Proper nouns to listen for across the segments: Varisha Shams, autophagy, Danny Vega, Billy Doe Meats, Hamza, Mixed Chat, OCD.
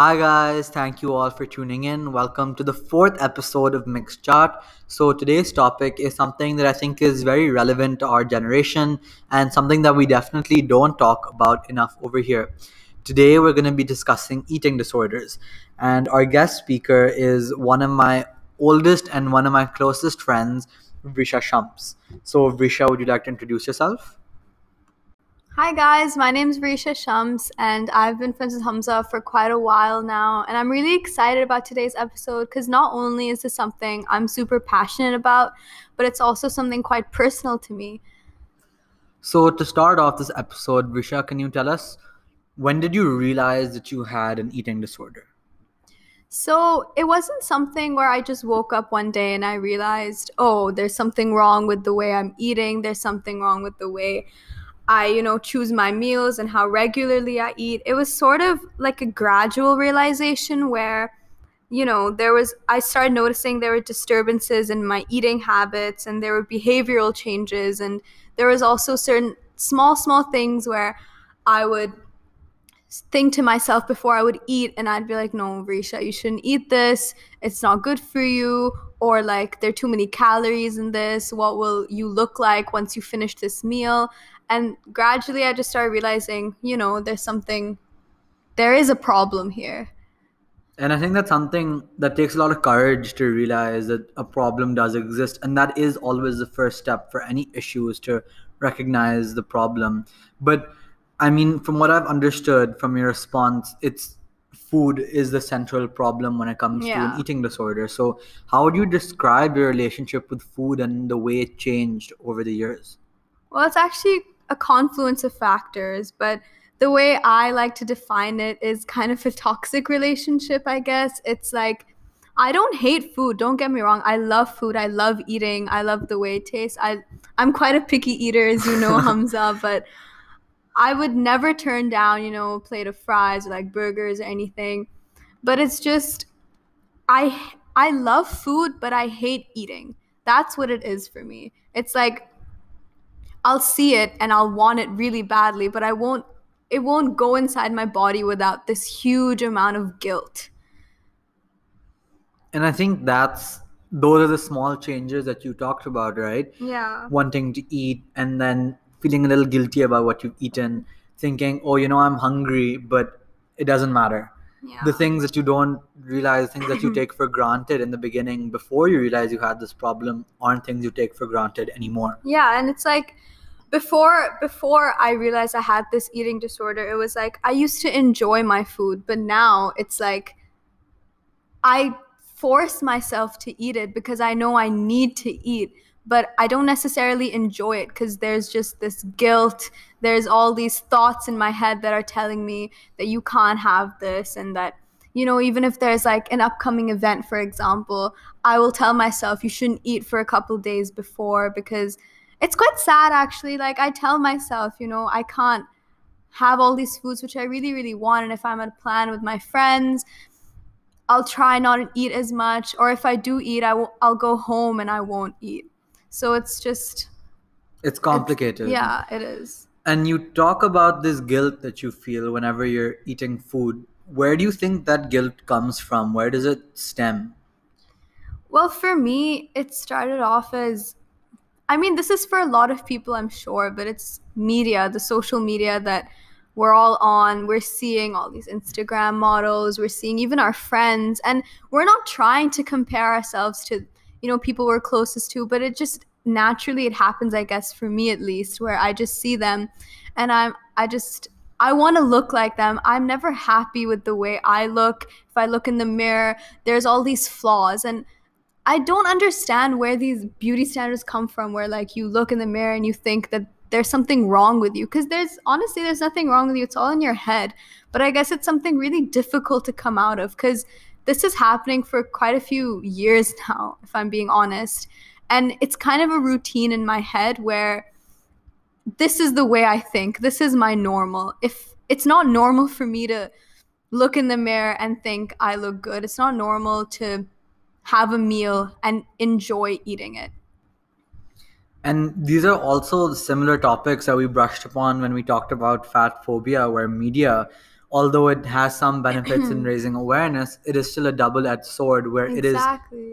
Hi guys, thank you all for tuning in. Welcome to the fourth episode of Mixed Chat. So today's topic is something that I think is very relevant to our generation and something that we definitely don't talk about enough over here. Today we're going to be discussing eating disorders, and our guest speaker is one of my oldest and one of my closest friends, Varisha Shams. So Varisha, would you like to introduce yourself? Hi guys, my name is Varisha Shams and I've been friends with Hamza for quite a while now, and I'm really excited about today's episode because not only is this something I'm super passionate about, but it's also something quite personal to me. So to start off this episode, Varisha, can you tell us, when did you realize that you had an eating disorder? So it wasn't something where I just woke up one day and I realized, oh, there's something wrong with the way I'm eating, there's something wrong with the way I, choose my meals and how regularly I eat. It was sort of like a gradual realization where, I started noticing there were disturbances in my eating habits and there were behavioral changes. And there was also certain small things where I would think to myself before I would eat and I'd be like, no, Varisha, you shouldn't eat this. It's not good for you. Or like, there are too many calories in this. What will you look like once you finish this meal? And gradually, I just started realizing, there is a problem here. And I think that's something that takes a lot of courage to realize that a problem does exist. And that is always the first step for any issue, is to recognize the problem. But I mean, from what I've understood from your response, food is the central problem when it comes to an eating disorder. So how would you describe your relationship with food and the way it changed over the years? Well, it's actually a confluence of factors, but the way I like to define it is kind of a toxic relationship, I guess. It's like, I don't hate food, don't get me wrong. I love food, I love eating, I love the way it tastes. I'm quite a picky eater, as you know, Hamza, but I would never turn down, a plate of fries or like burgers or anything. But it's just, I love food, but I hate eating. That's what it is for me. It's like, I'll see it and I'll want it really badly, but it won't go inside my body without this huge amount of guilt. And I think those are the small changes that you talked about, right? Yeah. Wanting to eat and then feeling a little guilty about what you've eaten, thinking, oh, I'm hungry, but it doesn't matter. Yeah. The things that you don't realize, things that you take for granted in the beginning before you realize you had this problem, aren't things you take for granted anymore. Yeah, and it's like before I realized I had this eating disorder, it was like I used to enjoy my food, but now it's like I force myself to eat it because I know I need to eat. But I don't necessarily enjoy it because there's just this guilt. There's all these thoughts in my head that are telling me that you can't have this, and that, even if there's like an upcoming event, for example, I will tell myself you shouldn't eat for a couple days before, because it's quite sad actually. Like, I tell myself, I can't have all these foods which I really, really want. And if I'm at a plan with my friends, I'll try not to eat as much. Or if I do eat, I'll go home and I won't eat. So it's complicated. Yeah, it is. And you talk about this guilt that you feel whenever you're eating food. Where do you think that guilt comes from? Where does it stem? Well, for me, it started off as, this is for a lot of people, I'm sure, but it's media, the social media that we're all on. We're seeing all these Instagram models. We're seeing even our friends. And we're not trying to compare ourselves to people we're closest to, but it just naturally, it happens, I guess, for me at least, where I just see them and I want to look like them. I'm never happy with the way I look. If I look in the mirror, there's all these flaws, and I don't understand where these beauty standards come from, where like you look in the mirror and you think that there's something wrong with you, because there's nothing wrong with you. It's all in your head. But I guess it's something really difficult to come out of, because this is happening for quite a few years now, if I'm being honest. And it's kind of a routine in my head where this is the way I think. This is my normal. If it's not normal for me to look in the mirror and think I look good. It's not normal to have a meal and enjoy eating it. And these are also similar topics that we brushed upon when we talked about fat phobia, where media although it has some benefits in raising awareness, it is still a double-edged sword where it is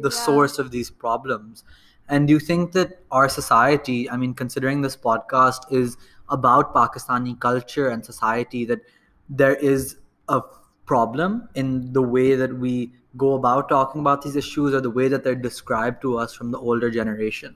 the source of these problems. And do you think that our society, I mean, considering this podcast is about Pakistani culture and society, that there is a problem in the way that we go about talking about these issues or the way that they're described to us from the older generation?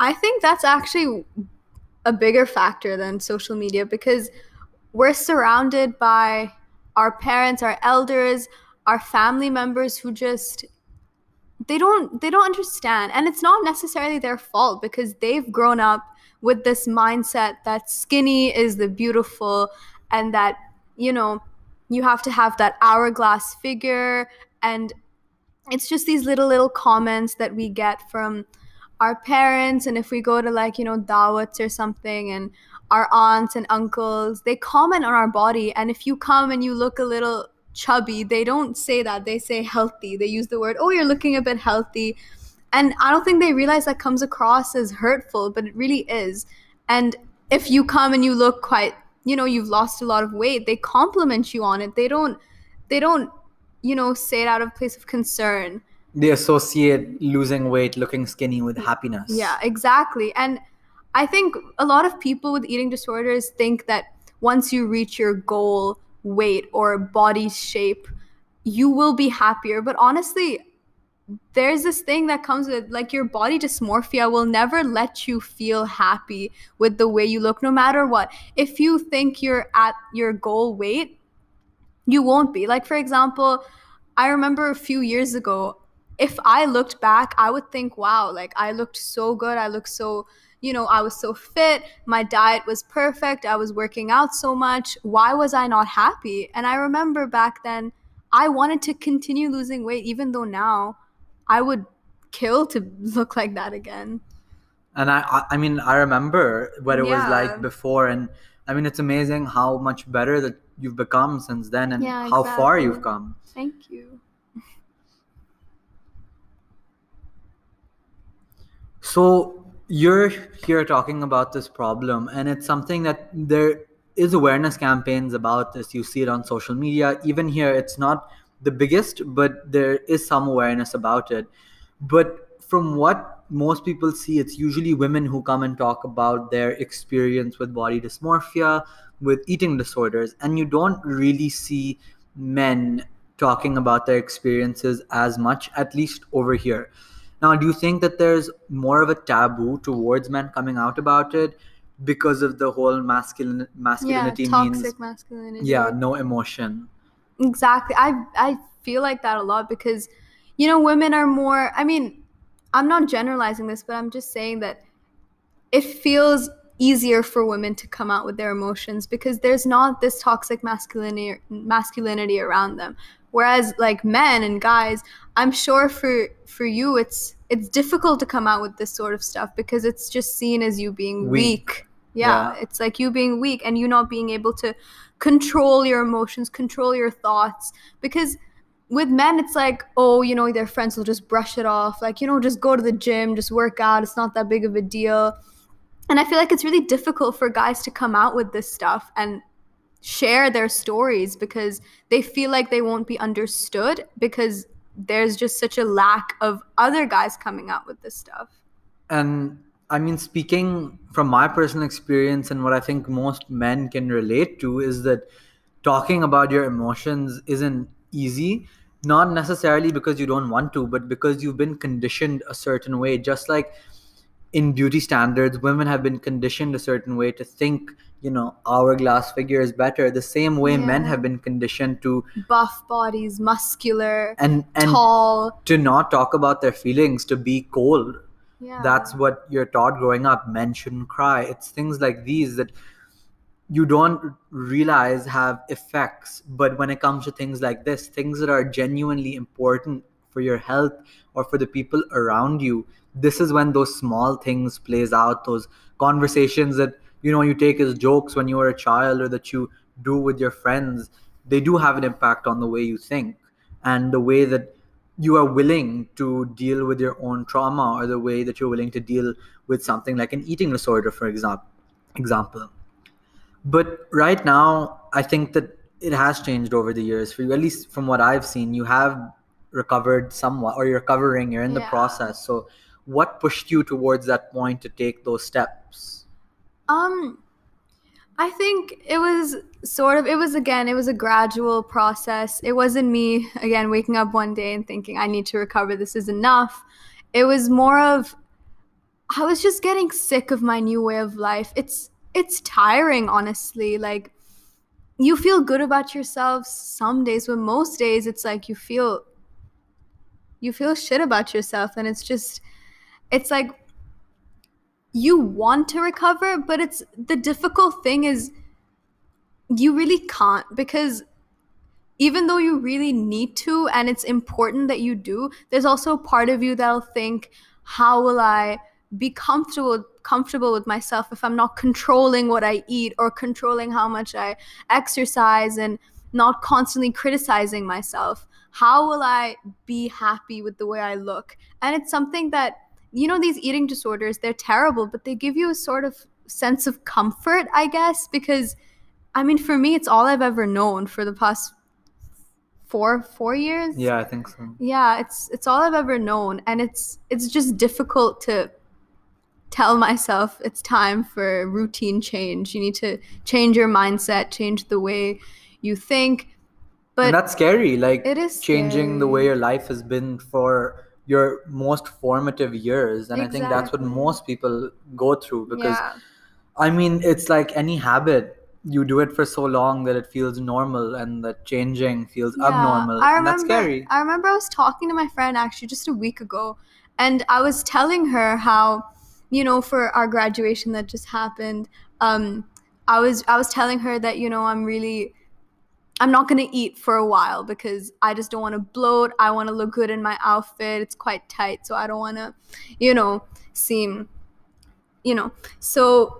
I think that's actually a bigger factor than social media, because we're surrounded by our parents, our elders, our family members who just, they don't understand. And it's not necessarily their fault, because they've grown up with this mindset that skinny is the beautiful and that, you know, you have to have that hourglass figure. And it's just these little comments that we get from our parents. And if we go to like, you know, dawats or something, and our aunts and uncles, they comment on our body. And if you come and you look a little chubby, they don't say that. They say healthy. They use the word, oh, you're looking a bit healthy. And I don't think they realize that comes across as hurtful, but it really is. And if you come and you look quite, you know, you've lost a lot of weight, they compliment you on it. They don't, you know, say it out of place of concern. They associate losing weight, looking skinny with happiness. Yeah, exactly. And I think a lot of people with eating disorders think that once you reach your goal weight or body shape, you will be happier. But honestly, there's this thing that comes with, like, your body dysmorphia will never let you feel happy with the way you look, no matter what. If you think you're at your goal weight, you won't be. Like, for example, I remember a few years ago, if I looked back, I would think, wow, like, I looked so good. I looked so, you know, I was so fit. My diet was perfect. I was working out so much. Why was I not happy? And I remember back then, I wanted to continue losing weight, even though now I would kill to look like that again. And I mean, I remember what it was like before. And I mean, it's amazing how much better that you've become since then, and how far you've come. Thank you. So you're here talking about this problem, and it's something that there is awareness campaigns about this. You see it on social media. Even here, it's not the biggest, but there is some awareness about it. But from what most people see, it's usually women who come and talk about their experience with body dysmorphia, with eating disorders, and you don't really see men talking about their experiences as much, at least over here. Now, do you think that there's more of a taboo towards men coming out about it because of the whole masculinity toxic means masculinity? Yeah, no emotion. Exactly. I feel like that a lot because, you know, women are more, I mean, I'm not generalizing this, but I'm just saying that it feels easier for women to come out with their emotions because there's not this toxic masculinity around them. Whereas like men and guys, I'm sure for you, it's difficult to come out with this sort of stuff because it's just seen as you being weak. Yeah, it's like you being weak and you not being able to control your emotions, control your thoughts. Because with men, it's like, oh, you know, their friends will just brush it off. Like, you know, just go to the gym, just work out. It's not that big of a deal. And I feel like it's really difficult for guys to come out with this stuff and share their stories because they feel like they won't be understood because there's just such a lack of other guys coming out with this stuff. And I mean, speaking from my personal experience and what I think most men can relate to is that talking about your emotions isn't easy, not necessarily because you don't want to, but because you've been conditioned a certain way. Just like in beauty standards, women have been conditioned a certain way to think, you know, hourglass figure is better. The same way men have been conditioned to buff bodies, muscular, and tall, to not talk about their feelings, to be cold. Yeah. That's what you're taught growing up. Men shouldn't cry. It's things like these that you don't realize have effects. But when it comes to things like this, things that are genuinely important for your health or for the people around you, this is when those small things plays out, those conversations that, you know, you take as jokes when you were a child or that you do with your friends, they do have an impact on the way you think and the way that you are willing to deal with your own trauma or the way that you're willing to deal with something like an eating disorder, for example. But right now, I think that it has changed over the years for you, at least from what I've seen. You have recovered somewhat, or you're recovering, you're in the process. So what pushed you towards that point to take those steps? I think it was a gradual process. It wasn't me, again, waking up one day and thinking, I need to recover, this is enough. It was more of, I was just getting sick of my new way of life. It's tiring, honestly. Like, you feel good about yourself some days, but most days it's like you feel shit about yourself. And it's like you want to recover, but it's the difficult thing is you really can't, because even though you really need to and it's important that you do, there's also a part of you that'll think, how will I be comfortable with myself if I'm not controlling what I eat or controlling how much I exercise and not constantly criticizing myself? How will I be happy with the way I look? And it's something that, you know, these eating disorders, they're terrible, but they give you a sort of sense of comfort, I guess, because, I mean, for me, it's all I've ever known for the past four years. Yeah, I think so. Yeah, it's all I've ever known. And it's just difficult to tell myself it's time for routine change. You need to change your mindset, change the way you think. But and that's scary. Like, it is changing scary. The way your life has been for your most formative years. And exactly. I think that's what most people go through, because I mean, it's like any habit, you do it for so long that it feels normal, and that changing feels abnormal. I remember, and that's scary. I remember I was talking to my friend actually just a week ago, and I was telling her how, you know, for our graduation that just happened, I was telling her that, you know, I'm not going to eat for a while because I just don't want to bloat. I want to look good in my outfit. It's quite tight, so I don't want to, you know, seem, you know. So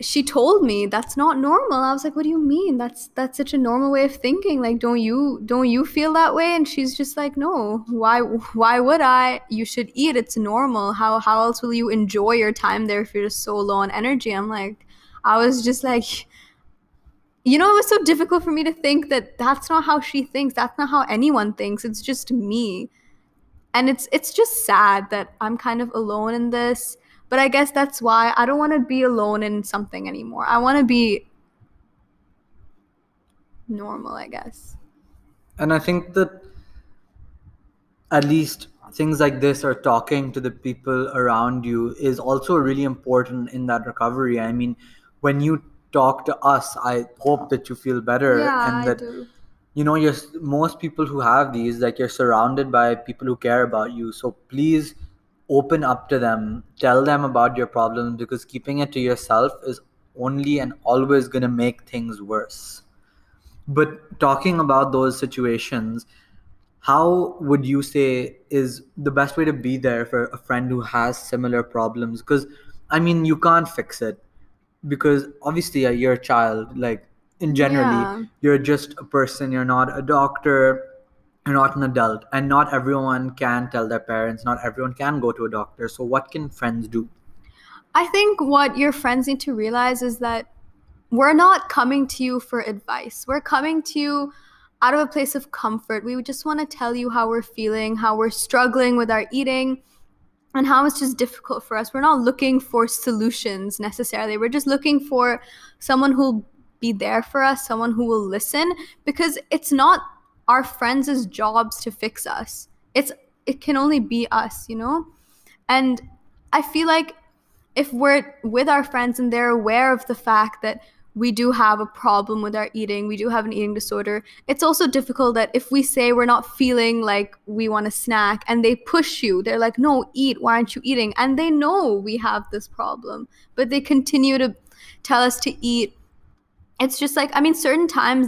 she told me that's not normal. I was like, what do you mean? That's such a normal way of thinking. Like, don't you feel that way? And she's just like, no, why would I? You should eat. It's normal. How else will you enjoy your time there if you're just so low on energy? I was just like, you know, it was so difficult for me to think that that's not how she thinks. That's not how anyone thinks. It's just me. And it's just sad that I'm kind of alone in this. But I guess that's why I don't want to be alone in something anymore. I want to be normal, I guess. And I think that at least things like this, or talking to the people around you, is also really important in that recovery. I mean, when you talk to us, I hope that you feel better, and that, you know, most people who have these, like, you're surrounded by people who care about you. So please open up to them, tell them about your problems, because keeping it to yourself is only and always going to make things worse. But talking about those situations, how would you say is the best way to be there for a friend who has similar problems? Because, I mean, you can't fix it. Because obviously you're a child, like, in generally, you're just a person, you're not a doctor, you're not an adult, and not everyone can tell their parents, not everyone can go to a doctor. So what can friends do? I think what your friends need to realize is that we're not coming to you for advice. We're coming to you out of a place of comfort. We just want to tell you how we're feeling, how we're struggling with our eating, and how it's just difficult for us. We're not looking for solutions necessarily. We're just looking for someone who'll be there for us, someone who will listen, because it's not our friends' jobs to fix us. It can only be us, you know? And I feel like if we're with our friends and they're aware of the fact that we do have a problem with our eating, we do have an eating disorder, it's also difficult that if we say we're not feeling like we want a snack and they push you, they're like, no, eat, why aren't you eating? And they know we have this problem, but they continue to tell us to eat. It's just like, I mean, certain times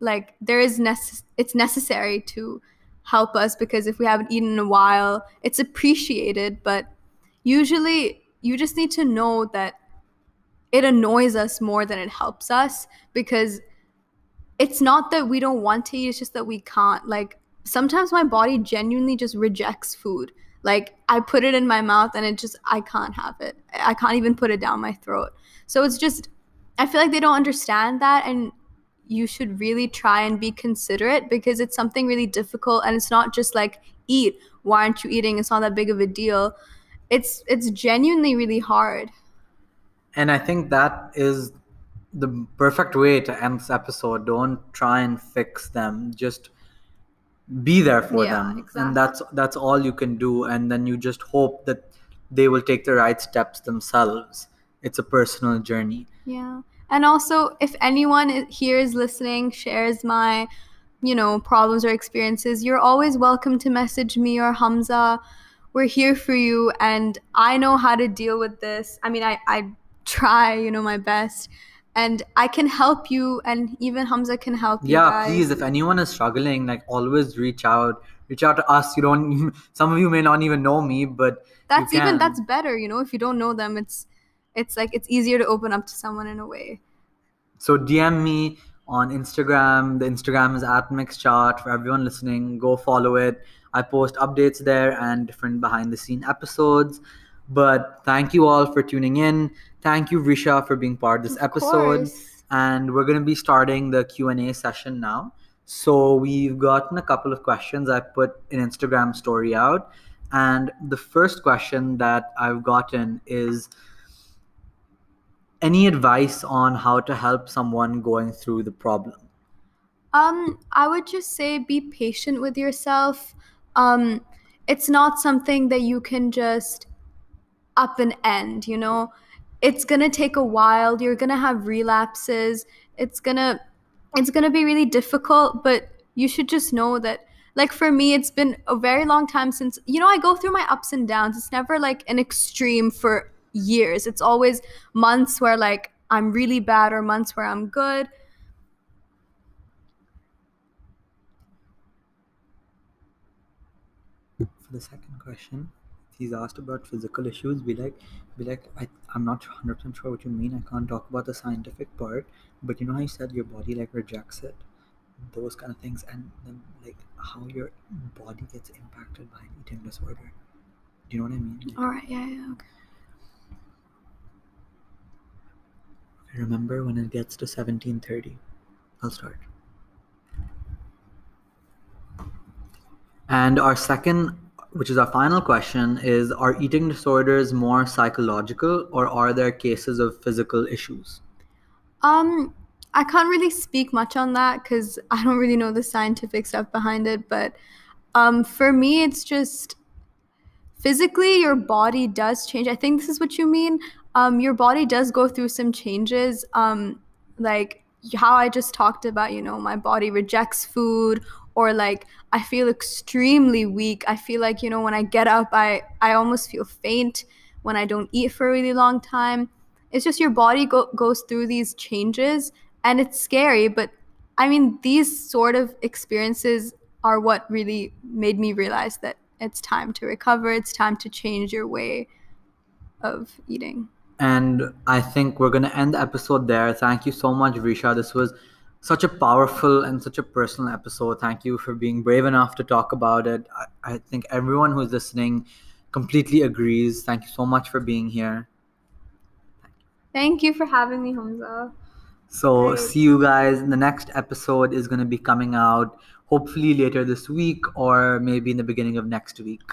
it's necessary to help us, because if we haven't eaten in a while, it's appreciated. But usually you just need to know that it annoys us more than it helps us, because it's not that we don't want to eat, it's just that we can't. Like, sometimes my body genuinely just rejects food. Like, I put it in my mouth and I can't have it. I can't even put it down my throat. So it's just, I feel like they don't understand that, and you should really try and be considerate, because it's something really difficult, and it's not just like, eat, why aren't you eating? It's not that big of a deal. It's genuinely really hard. And I think that is the perfect way to end this episode. Don't try and fix them. Just be there for them. Exactly. And that's all you can do. And then you just hope that they will take the right steps themselves. It's a personal journey. Yeah. And also, if anyone here is listening, shares my, problems or experiences, you're always welcome to message me or Hamza. We're here for you. And I know how to deal with this. I mean, I try, my best. And I can help you, and even Hamza can help you guys. Yeah, please, if anyone is struggling, always reach out. Reach out to us. Some of you may not even know me, but that's better, if you don't know them, it's easier to open up to someone in a way. So DM me on Instagram. The Instagram is @mixedchat. For everyone listening, go follow it. I post updates there and different behind-the-scene episodes. But thank you all for tuning in. Thank you, Varisha, for being part of this episode. Course. And we're going to be starting the Q&A session now. So we've gotten a couple of questions. I put an Instagram story out. And the first question that I've gotten is, any advice on how to help someone going through the problem? I would just say be patient with yourself. It's not something that you can just up and end, It's going to take a while. You're going to have relapses. It's going to be really difficult, but you should just know that, for me, it's been a very long time since, I go through my ups and downs. It's never an extreme for years. It's always months where I'm really bad or months where I'm good. For the second question, he's asked about physical issues. I'm not 100% sure what you mean. I can't talk about the scientific part, but how you said your body rejects it, those kind of things, and then how your body gets impacted by an eating disorder. Do you know what I mean? All right. Yeah. Okay. Remember when it gets to 17:30. I'll start. And our second, which is our final question, is, are eating disorders more psychological, or are there cases of physical issues? I can't really speak much on that because I don't really know the scientific stuff behind it. But for me, it's just physically your body does change. I think this is what you mean. Your body does go through some changes, like how I just talked about, my body rejects food, or I feel extremely weak. I feel like, when I get up, I almost feel faint when I don't eat for a really long time. It's just your body goes through these changes, and it's scary. But I mean, these sort of experiences are what really made me realize that it's time to recover. It's time to change your way of eating. And I think we're going to end the episode there. Thank you so much, Varisha. This was such a powerful and such a personal episode. Thank you for being brave enough to talk about it. I think everyone who's listening completely agrees. Thank you so much for being here. Thank you for having me, Hamza. So see you guys. The next episode is going to be coming out hopefully later this week, or maybe in the beginning of next week.